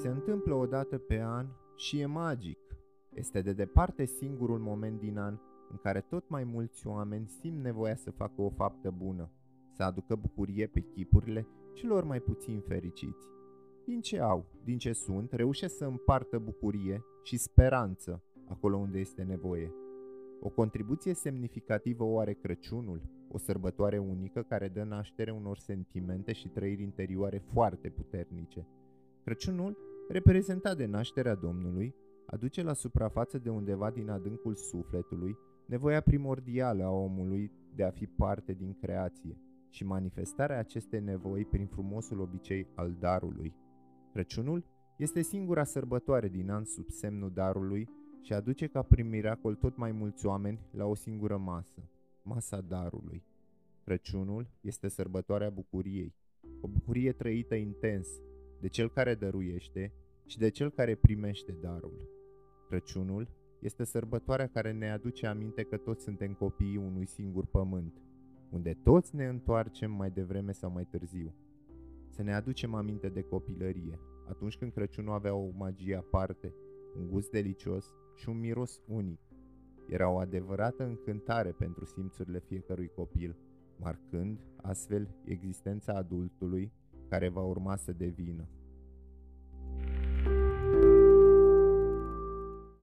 Se întâmplă o dată pe an și e magic. Este de departe singurul moment din an în care tot mai mulți oameni simt nevoia să facă o faptă bună, să aducă bucurie pe chipurile celor mai puțin fericiți. Din ce au, din ce sunt, reușesc să împartă bucurie și speranță acolo unde este nevoie. O contribuție semnificativă o are Crăciunul, o sărbătoare unică care dă naștere unor sentimente și trăiri interioare foarte puternice. Crăciunul, reprezentat de nașterea Domnului, aduce la suprafață de undeva din adâncul sufletului nevoia primordială a omului de a fi parte din creație și manifestarea acestei nevoi prin frumosul obicei al darului. Crăciunul este singura sărbătoare din an sub semnul darului și aduce ca prin miracol tot mai mulți oameni la o singură masă, masa darului. Crăciunul este sărbătoarea bucuriei, o bucurie trăită intens de cel care dăruiește și de cel care primește darul. Crăciunul este sărbătoarea care ne aduce aminte că toți suntem copiii unui singur pământ, unde toți ne întoarcem mai devreme sau mai târziu. Să ne aducem aminte de copilărie, atunci când Crăciunul avea o magie aparte, un gust delicios și un miros unic. Era o adevărată încântare pentru simțurile fiecărui copil, marcând astfel existența adultului care va urma să devină.